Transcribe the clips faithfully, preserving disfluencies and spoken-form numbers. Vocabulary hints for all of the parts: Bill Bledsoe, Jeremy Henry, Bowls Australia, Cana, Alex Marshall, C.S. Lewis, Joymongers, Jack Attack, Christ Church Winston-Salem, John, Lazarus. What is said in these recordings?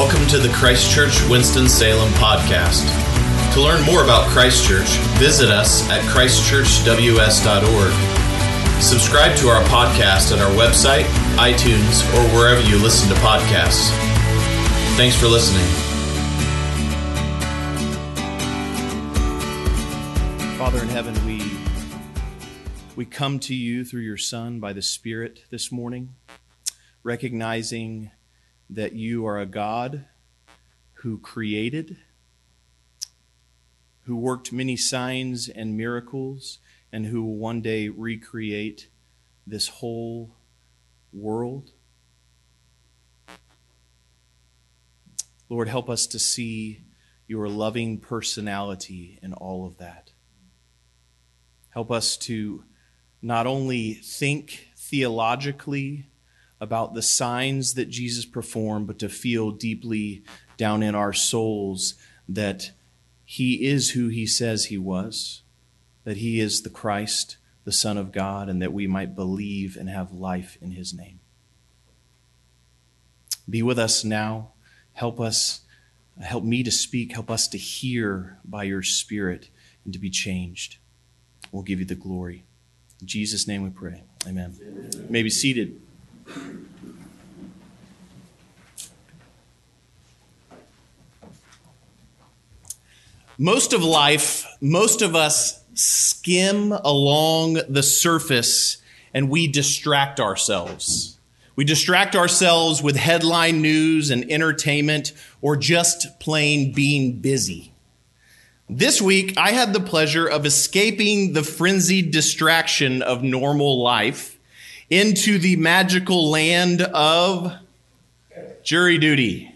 Welcome to the Christ Church Winston-Salem podcast. To learn more about Christ Church, visit us at christ church w s dot org. Subscribe to our podcast at our website, iTunes, or wherever you listen to podcasts. Thanks for listening. Father in heaven, we we come to you through your Son by the Spirit this morning, recognizing that you are a God who created, who worked many signs and miracles, and who will one day recreate this whole world. Lord, help us to see your loving personality in all of that. Help us to not only think theologically about the signs that Jesus performed, but to feel deeply down in our souls that he is who he says he was, that he is the Christ, the Son of God, and that we might believe and have life in his name. Be with us now. Help us, help me to speak. Help us to hear by your Spirit and to be changed. We'll give you the glory. In Jesus' name we pray. Amen. Amen. You may be seated. Most of life, most of us skim along the surface and we distract ourselves. We distract ourselves with headline news and entertainment or just plain being busy. This week, I had the pleasure of escaping the frenzied distraction of normal life into the magical land of jury duty.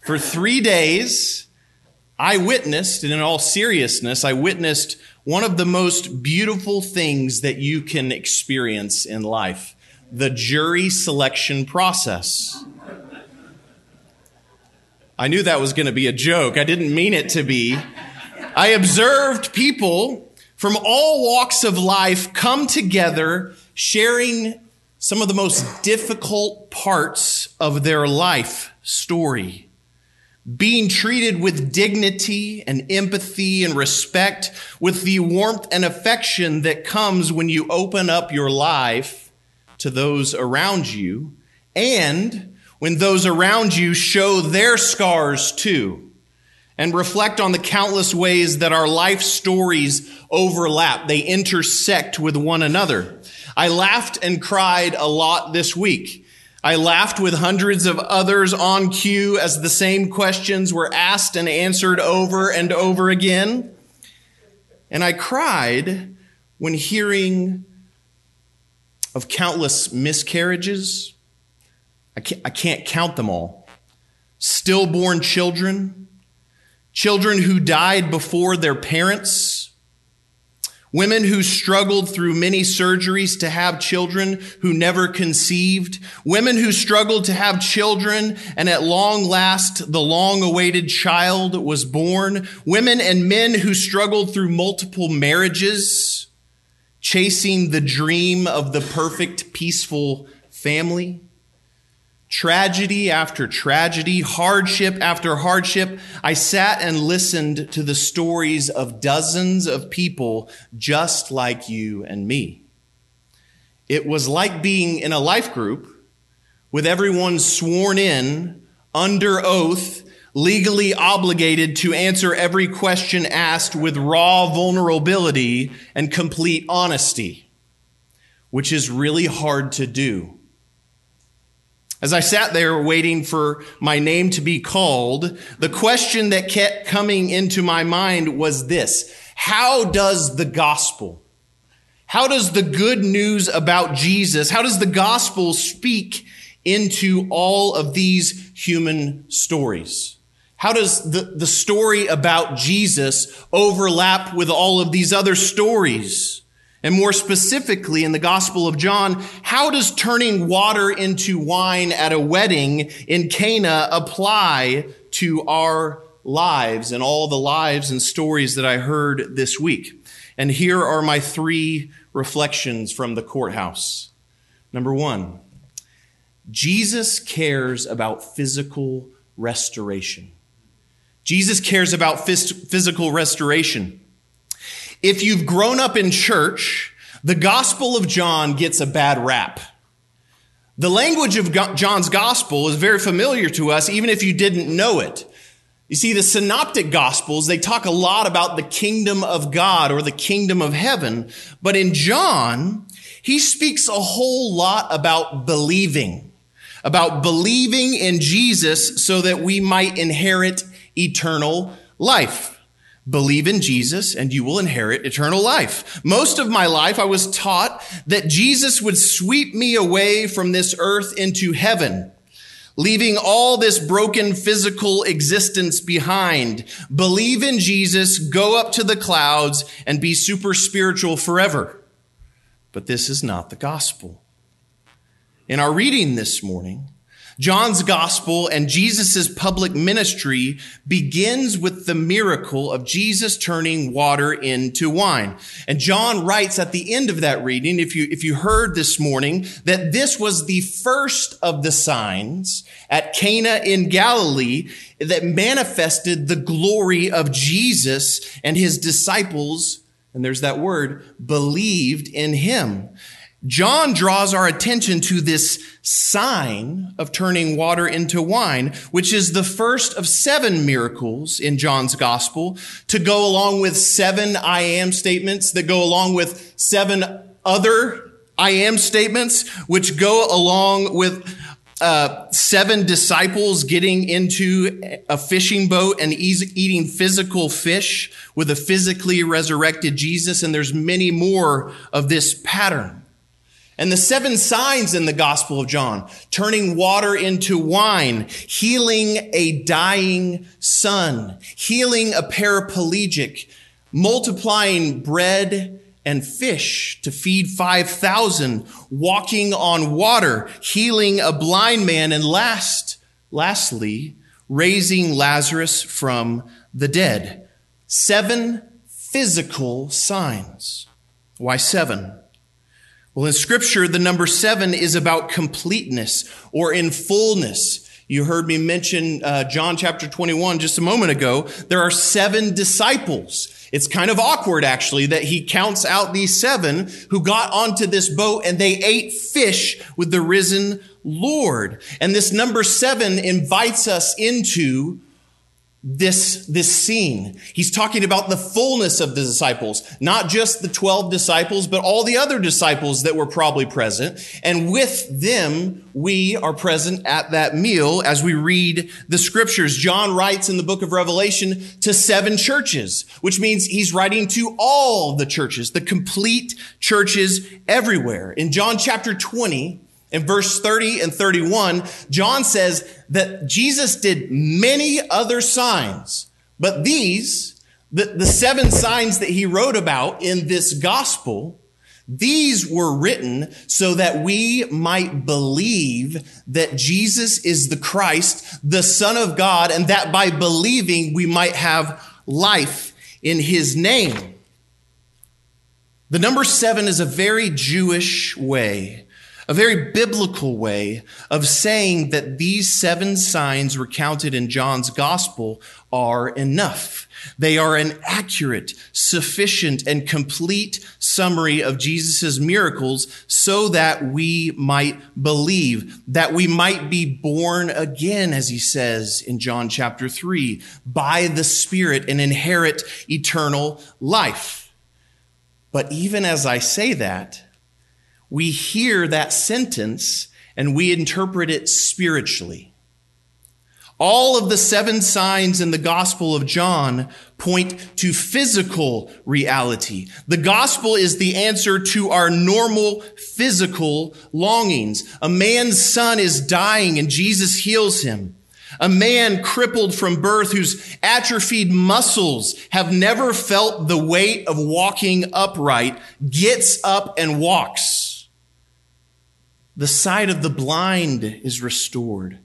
For three days, I witnessed, and in all seriousness, I witnessed one of the most beautiful things that you can experience in life, the jury selection process. I knew that was going to be a joke. I didn't mean it to be. I observed people from all walks of life come together, sharing some of the most difficult parts of their life story, being treated with dignity and empathy and respect, with the warmth and affection that comes when you open up your life to those around you, and when those around you show their scars too, and reflect on the countless ways that our life stories overlap. They intersect with one another. I laughed and cried a lot this week. I laughed with hundreds of others on cue as the same questions were asked and answered over and over again. And I cried when hearing of countless miscarriages. I can't, I can't count them all. Stillborn children. Children who died before their parents, women who struggled through many surgeries to have children who never conceived, women who struggled to have children and at long last the long-awaited child was born, women and men who struggled through multiple marriages, chasing the dream of the perfect, peaceful family. Tragedy after tragedy, hardship after hardship, I sat and listened to the stories of dozens of people just like you and me. It was like being in a life group with everyone sworn in, under oath, legally obligated to answer every question asked with raw vulnerability and complete honesty, which is really hard to do. As I sat there waiting for my name to be called, the question that kept coming into my mind was this: how does the gospel, how does the good news about Jesus, how does the gospel speak into all of these human stories? How does the, the story about Jesus overlap with all of these other stories? And more specifically, in the Gospel of John, how does turning water into wine at a wedding in Cana apply to our lives and all the lives and stories that I heard this week? And here are my three reflections from the courthouse. Number one, Jesus cares about physical restoration. Jesus cares about physical restoration. If you've grown up in church, the Gospel of John gets a bad rap. The language of John's Gospel is very familiar to us, even if you didn't know it. You see, the synoptic gospels, they talk a lot about the kingdom of God or the kingdom of heaven. But in John, he speaks a whole lot about believing, about believing in Jesus so that we might inherit eternal life. Believe in Jesus and you will inherit eternal life. Most of my life, I was taught that Jesus would sweep me away from this earth into heaven, leaving all this broken physical existence behind. Believe in Jesus, go up to the clouds, and be super spiritual forever. But this is not the gospel. In our reading this morning, John's gospel and Jesus's public ministry begins with the miracle of Jesus turning water into wine. And John writes at the end of that reading, if you, if you heard this morning, that this was the first of the signs at Cana in Galilee that manifested the glory of Jesus, and his disciples, and there's that word, believed in him. John draws our attention to this sign of turning water into wine, which is the first of seven miracles in John's gospel, to go along with seven I am statements that go along with seven other I am statements, which go along with uh, seven disciples getting into a fishing boat and eating physical fish with a physically resurrected Jesus. And there's many more of this pattern. And the seven signs in the Gospel of John, turning water into wine, healing a dying son, healing a paraplegic, multiplying bread and fish to feed five thousand, walking on water, healing a blind man, and last, lastly, raising Lazarus from the dead. Seven physical signs. Why seven? Well, in Scripture, the number seven is about completeness or in fullness. You heard me mention uh, John chapter twenty-one just a moment ago. There are seven disciples. It's kind of awkward, actually, that he counts out these seven who got onto this boat and they ate fish with the risen Lord. And this number seven invites us into This, this scene. He's talking about the fullness of the disciples, not just the twelve disciples, but all the other disciples that were probably present. And with them, we are present at that meal as we read the scriptures. John writes in the book of Revelation to seven churches, which means he's writing to all the churches, the complete churches everywhere. In John chapter twenty, in verse thirty and thirty-one, John says that Jesus did many other signs, but these, the, the seven signs that he wrote about in this gospel, these were written so that we might believe that Jesus is the Christ, the Son of God, and that by believing we might have life in his name. The number seven is a very Jewish way, a very biblical way of saying that these seven signs recounted in John's gospel are enough. They are an accurate, sufficient, and complete summary of Jesus's miracles so that we might believe, that we might be born again, as he says in John chapter three, by the Spirit and inherit eternal life. But even as I say that, we hear that sentence and we interpret it spiritually. All of the seven signs in the Gospel of John point to physical reality. The gospel is the answer to our normal physical longings. A man's son is dying and Jesus heals him. A man crippled from birth whose atrophied muscles have never felt the weight of walking upright gets up and walks. The sight of the blind is restored.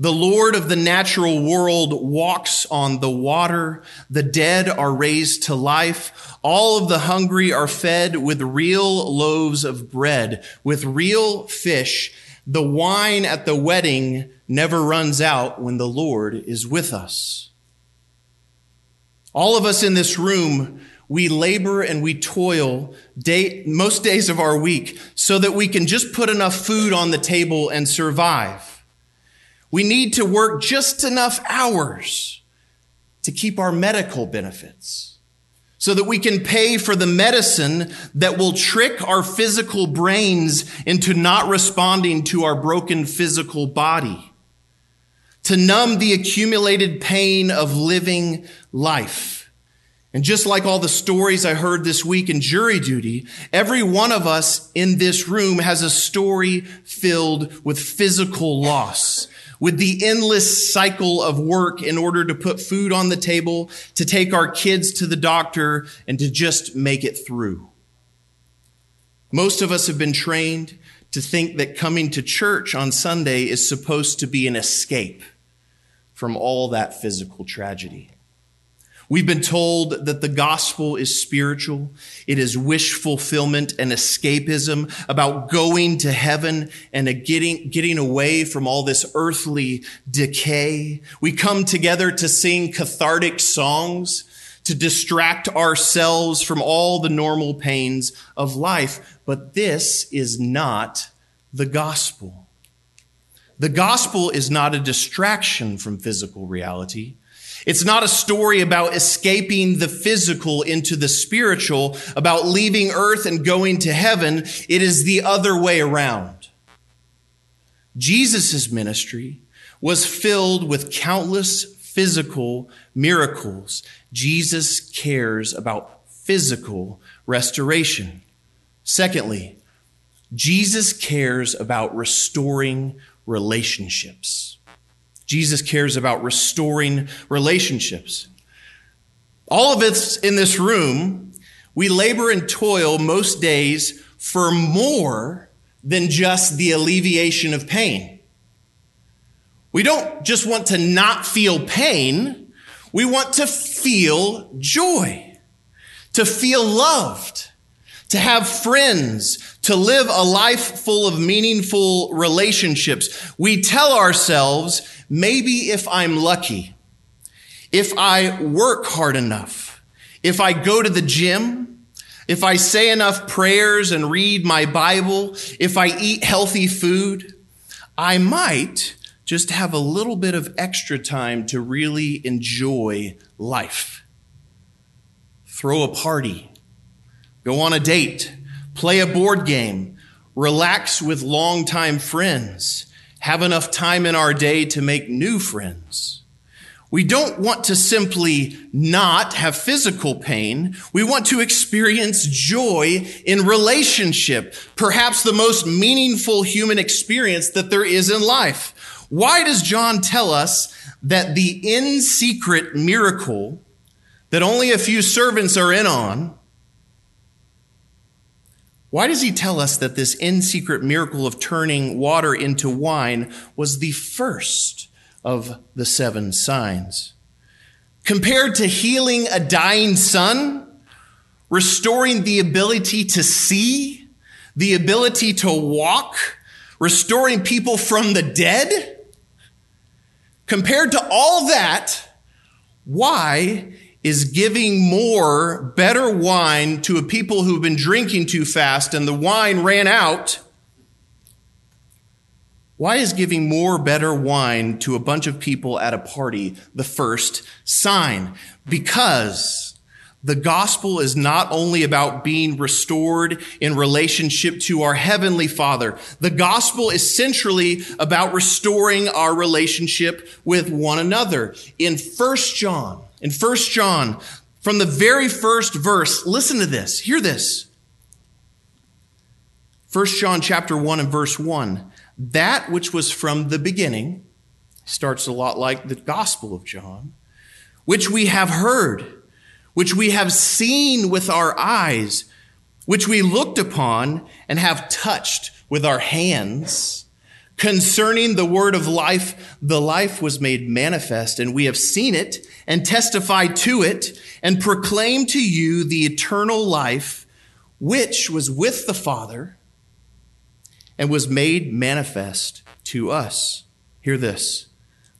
The Lord of the natural world walks on the water. The dead are raised to life. All of the hungry are fed with real loaves of bread, with real fish. The wine at the wedding never runs out when the Lord is with us. All of us in this room, we labor and we toil day, most days of our week so that we can just put enough food on the table and survive. We need to work just enough hours to keep our medical benefits so that we can pay for the medicine that will trick our physical brains into not responding to our broken physical body, to numb the accumulated pain of living life. And just like all the stories I heard this week in jury duty, every one of us in this room has a story filled with physical loss, with the endless cycle of work in order to put food on the table, to take our kids to the doctor, and to just make it through. Most of us have been trained to think that coming to church on Sunday is supposed to be an escape from all that physical tragedy. We've been told that the gospel is spiritual. It is wish fulfillment and escapism about going to heaven and getting, getting away from all this earthly decay. We come together to sing cathartic songs, to distract ourselves from all the normal pains of life. But this is not the gospel. The gospel is not a distraction from physical reality. It's not a story about escaping the physical into the spiritual, about leaving earth and going to heaven. It is the other way around. Jesus' ministry was filled with countless physical miracles. Jesus cares about physical restoration. Secondly, Jesus cares about restoring relationships. Jesus cares about restoring relationships. All of us in this room, we labor and toil most days for more than just the alleviation of pain. We don't just want to not feel pain. We want to feel joy, to feel loved, to have friends, to live a life full of meaningful relationships. We tell ourselves, maybe if I'm lucky, if I work hard enough, if I go to the gym, if I say enough prayers and read my Bible, if I eat healthy food, I might just have a little bit of extra time to really enjoy life. Throw a party, go on a date, play a board game, relax with longtime friends, have enough time in our day to make new friends. We don't want to simply not have physical pain. We want to experience joy in relationship, perhaps the most meaningful human experience that there is in life. Why does John tell us that the in-secret miracle that only a few servants are in on, why does he tell us that this in-secret miracle of turning water into wine was the first of the seven signs? Compared to healing a dying son, restoring the ability to see, the ability to walk, restoring people from the dead, compared to all that, why is giving more, better wine to a people who've been drinking too fast and the wine ran out? Why is giving more, better wine to a bunch of people at a party the first sign? Because the gospel is not only about being restored in relationship to our heavenly Father. The gospel is centrally about restoring our relationship with one another. In First John, In First John, from the very first verse, listen to this. Hear this. First John chapter one and verse one. That which was from the beginning, starts a lot like the Gospel of John, which we have heard, which we have seen with our eyes, which we looked upon and have touched with our hands. Concerning the word of life, the life was made manifest, and we have seen it and testified to it and proclaim to you the eternal life, which was with the Father and was made manifest to us. Hear this.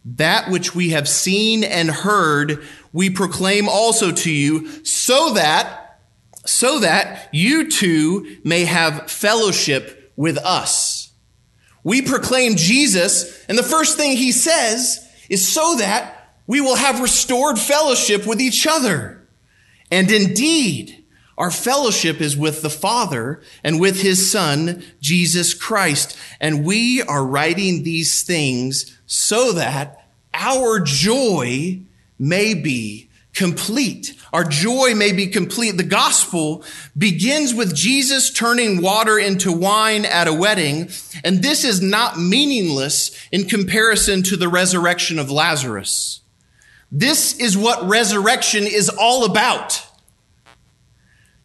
That which we have seen and heard, we proclaim also to you, so that, so that you too may have fellowship with us. We proclaim Jesus, and the first thing he says is so that we will have restored fellowship with each other. And indeed, our fellowship is with the Father and with his Son, Jesus Christ. And we are writing these things so that our joy may be complete. Our joy may be complete. The gospel begins with Jesus turning water into wine at a wedding. And this is not meaningless in comparison to the resurrection of Lazarus. This is what resurrection is all about.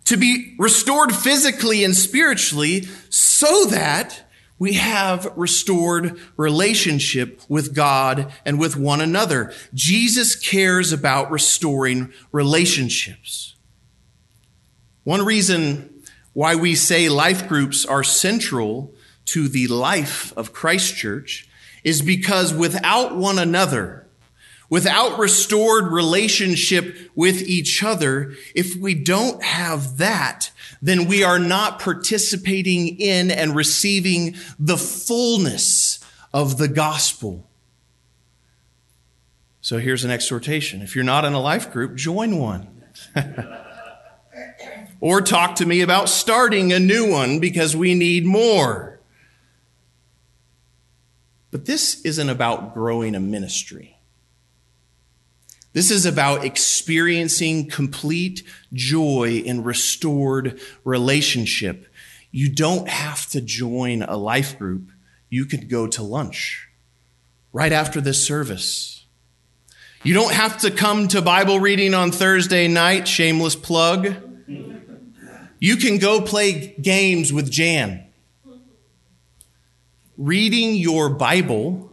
To be restored physically and spiritually so that we have restored relationship with God and with one another. Jesus cares about restoring relationships. One reason why we say life groups are central to the life of Christ Church is because without one another, without restored relationship with each other, if we don't have that, then we are not participating in and receiving the fullness of the gospel. So here's an exhortation. If you're not in a life group, join one. Or talk to me about starting a new one because we need more. But this isn't about growing a ministry. This is about experiencing complete joy in restored relationship. You don't have to join a life group. You can go to lunch right after this service. You don't have to come to Bible reading on Thursday night, shameless plug. You can go play games with Jan. Reading your Bible,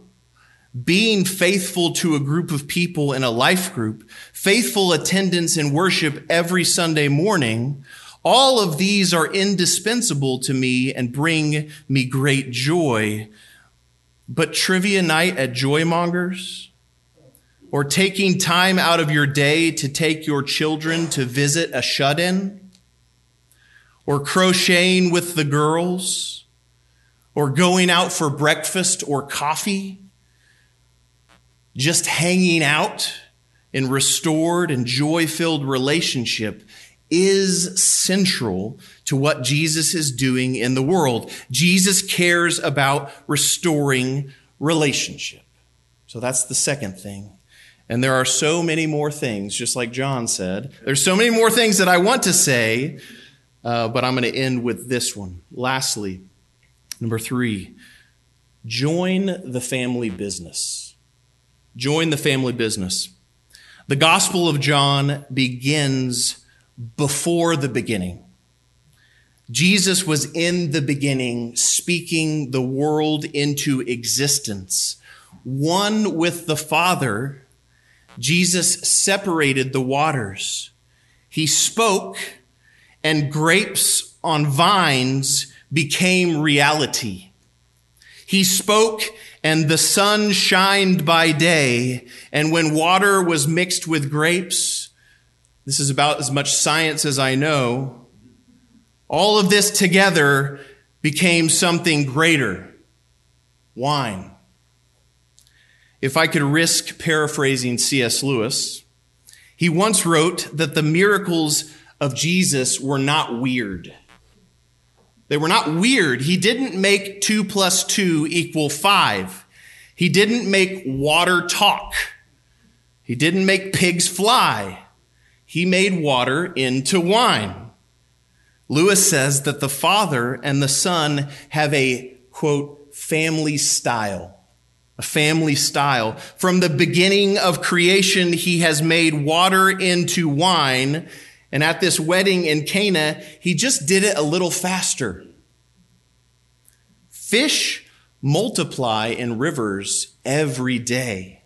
being faithful to a group of people in a life group, faithful attendance in worship every Sunday morning, all of these are indispensable to me and bring me great joy. But trivia night at Joymongers, or taking time out of your day to take your children to visit a shut-in, or crocheting with the girls, or going out for breakfast or coffee, just hanging out in restored and joy-filled relationship is central to what Jesus is doing in the world. Jesus cares about restoring relationship. So that's the second thing. And there are so many more things, just like John said. There's so many more things that I want to say, uh, but I'm going to end with this one. Lastly, number three, join the family business. Join the family business. The Gospel of John begins before the beginning. Jesus was in the beginning, speaking the world into existence. One with the Father, Jesus separated the waters. He spoke, and grapes on vines became reality. He spoke, and the sun shined by day, and when water was mixed with grapes, this is about as much science as I know, all of this together became something greater, wine. If I could risk paraphrasing C S Lewis, he once wrote that the miracles of Jesus were not weird. They were not weird. He didn't make two plus two equal five. He didn't make water talk. He didn't make pigs fly. He made water into wine. Lewis says that the Father and the Son have a, quote, family style, a family style. From the beginning of creation, he has made water into wine. And at this wedding in Cana, he just did it a little faster. Fish multiply in rivers every day.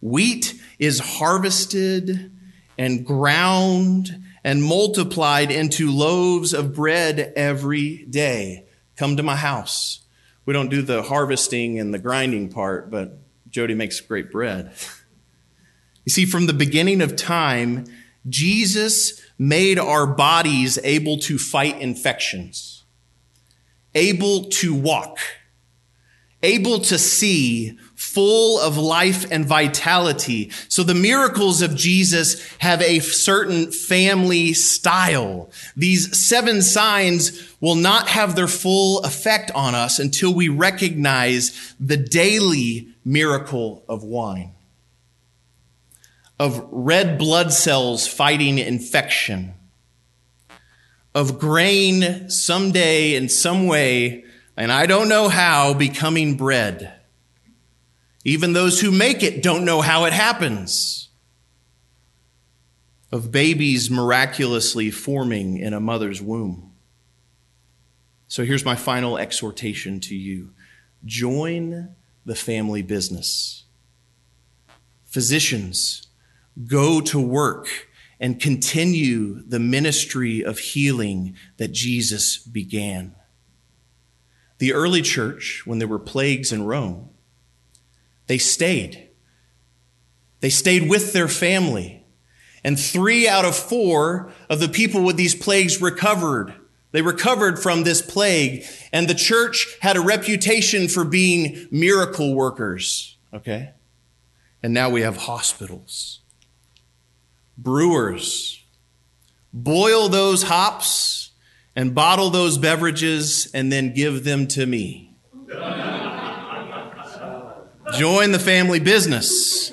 Wheat is harvested and ground and multiplied into loaves of bread every day. Come to my house. We don't do the harvesting and the grinding part, but Jody makes great bread. You see, from the beginning of time, Jesus made our bodies able to fight infections, able to walk, able to see, full of life and vitality. So the miracles of Jesus have a certain family style. These seven signs will not have their full effect on us until we recognize the daily miracle of wine, of red blood cells fighting infection, of grain someday in some way, and I don't know how, becoming bread. Even those who make it don't know how it happens. Of babies miraculously forming in a mother's womb. So here's my final exhortation to you. Join the family business. Physicians, go to work and continue the ministry of healing that Jesus began. The early church, when there were plagues in Rome, they stayed. They stayed with their family. And three out of four of the people with these plagues recovered. They recovered from this plague. And the church had a reputation for being miracle workers. Okay? And now we have hospitals. Brewers. Boil those hops and bottle those beverages and then give them to me. Join the family business.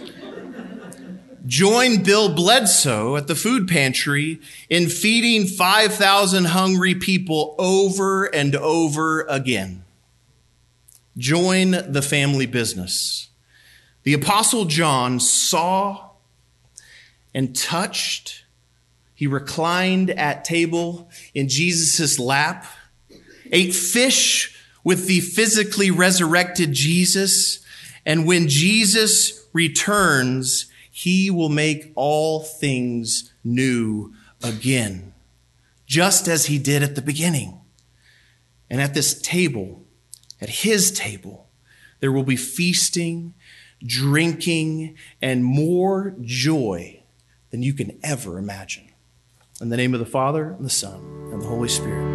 Join Bill Bledsoe at the food pantry in feeding five thousand hungry people over and over again. Join the family business. The Apostle John saw and touched. He reclined at table in Jesus' lap, ate fish with the physically resurrected Jesus. And when Jesus returns, he will make all things new again, just as he did at the beginning. And at this table, at his table, there will be feasting, drinking, and more joy than you can ever imagine. In the name of the Father, and the Son, and the Holy Spirit.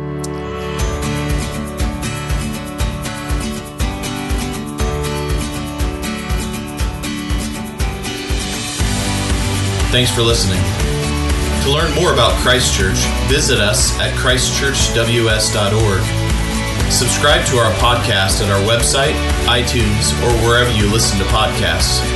Thanks for listening. To learn more about Christ Church, visit us at christ church w s dot org. Subscribe to our podcast at our website, iTunes, or wherever you listen to podcasts.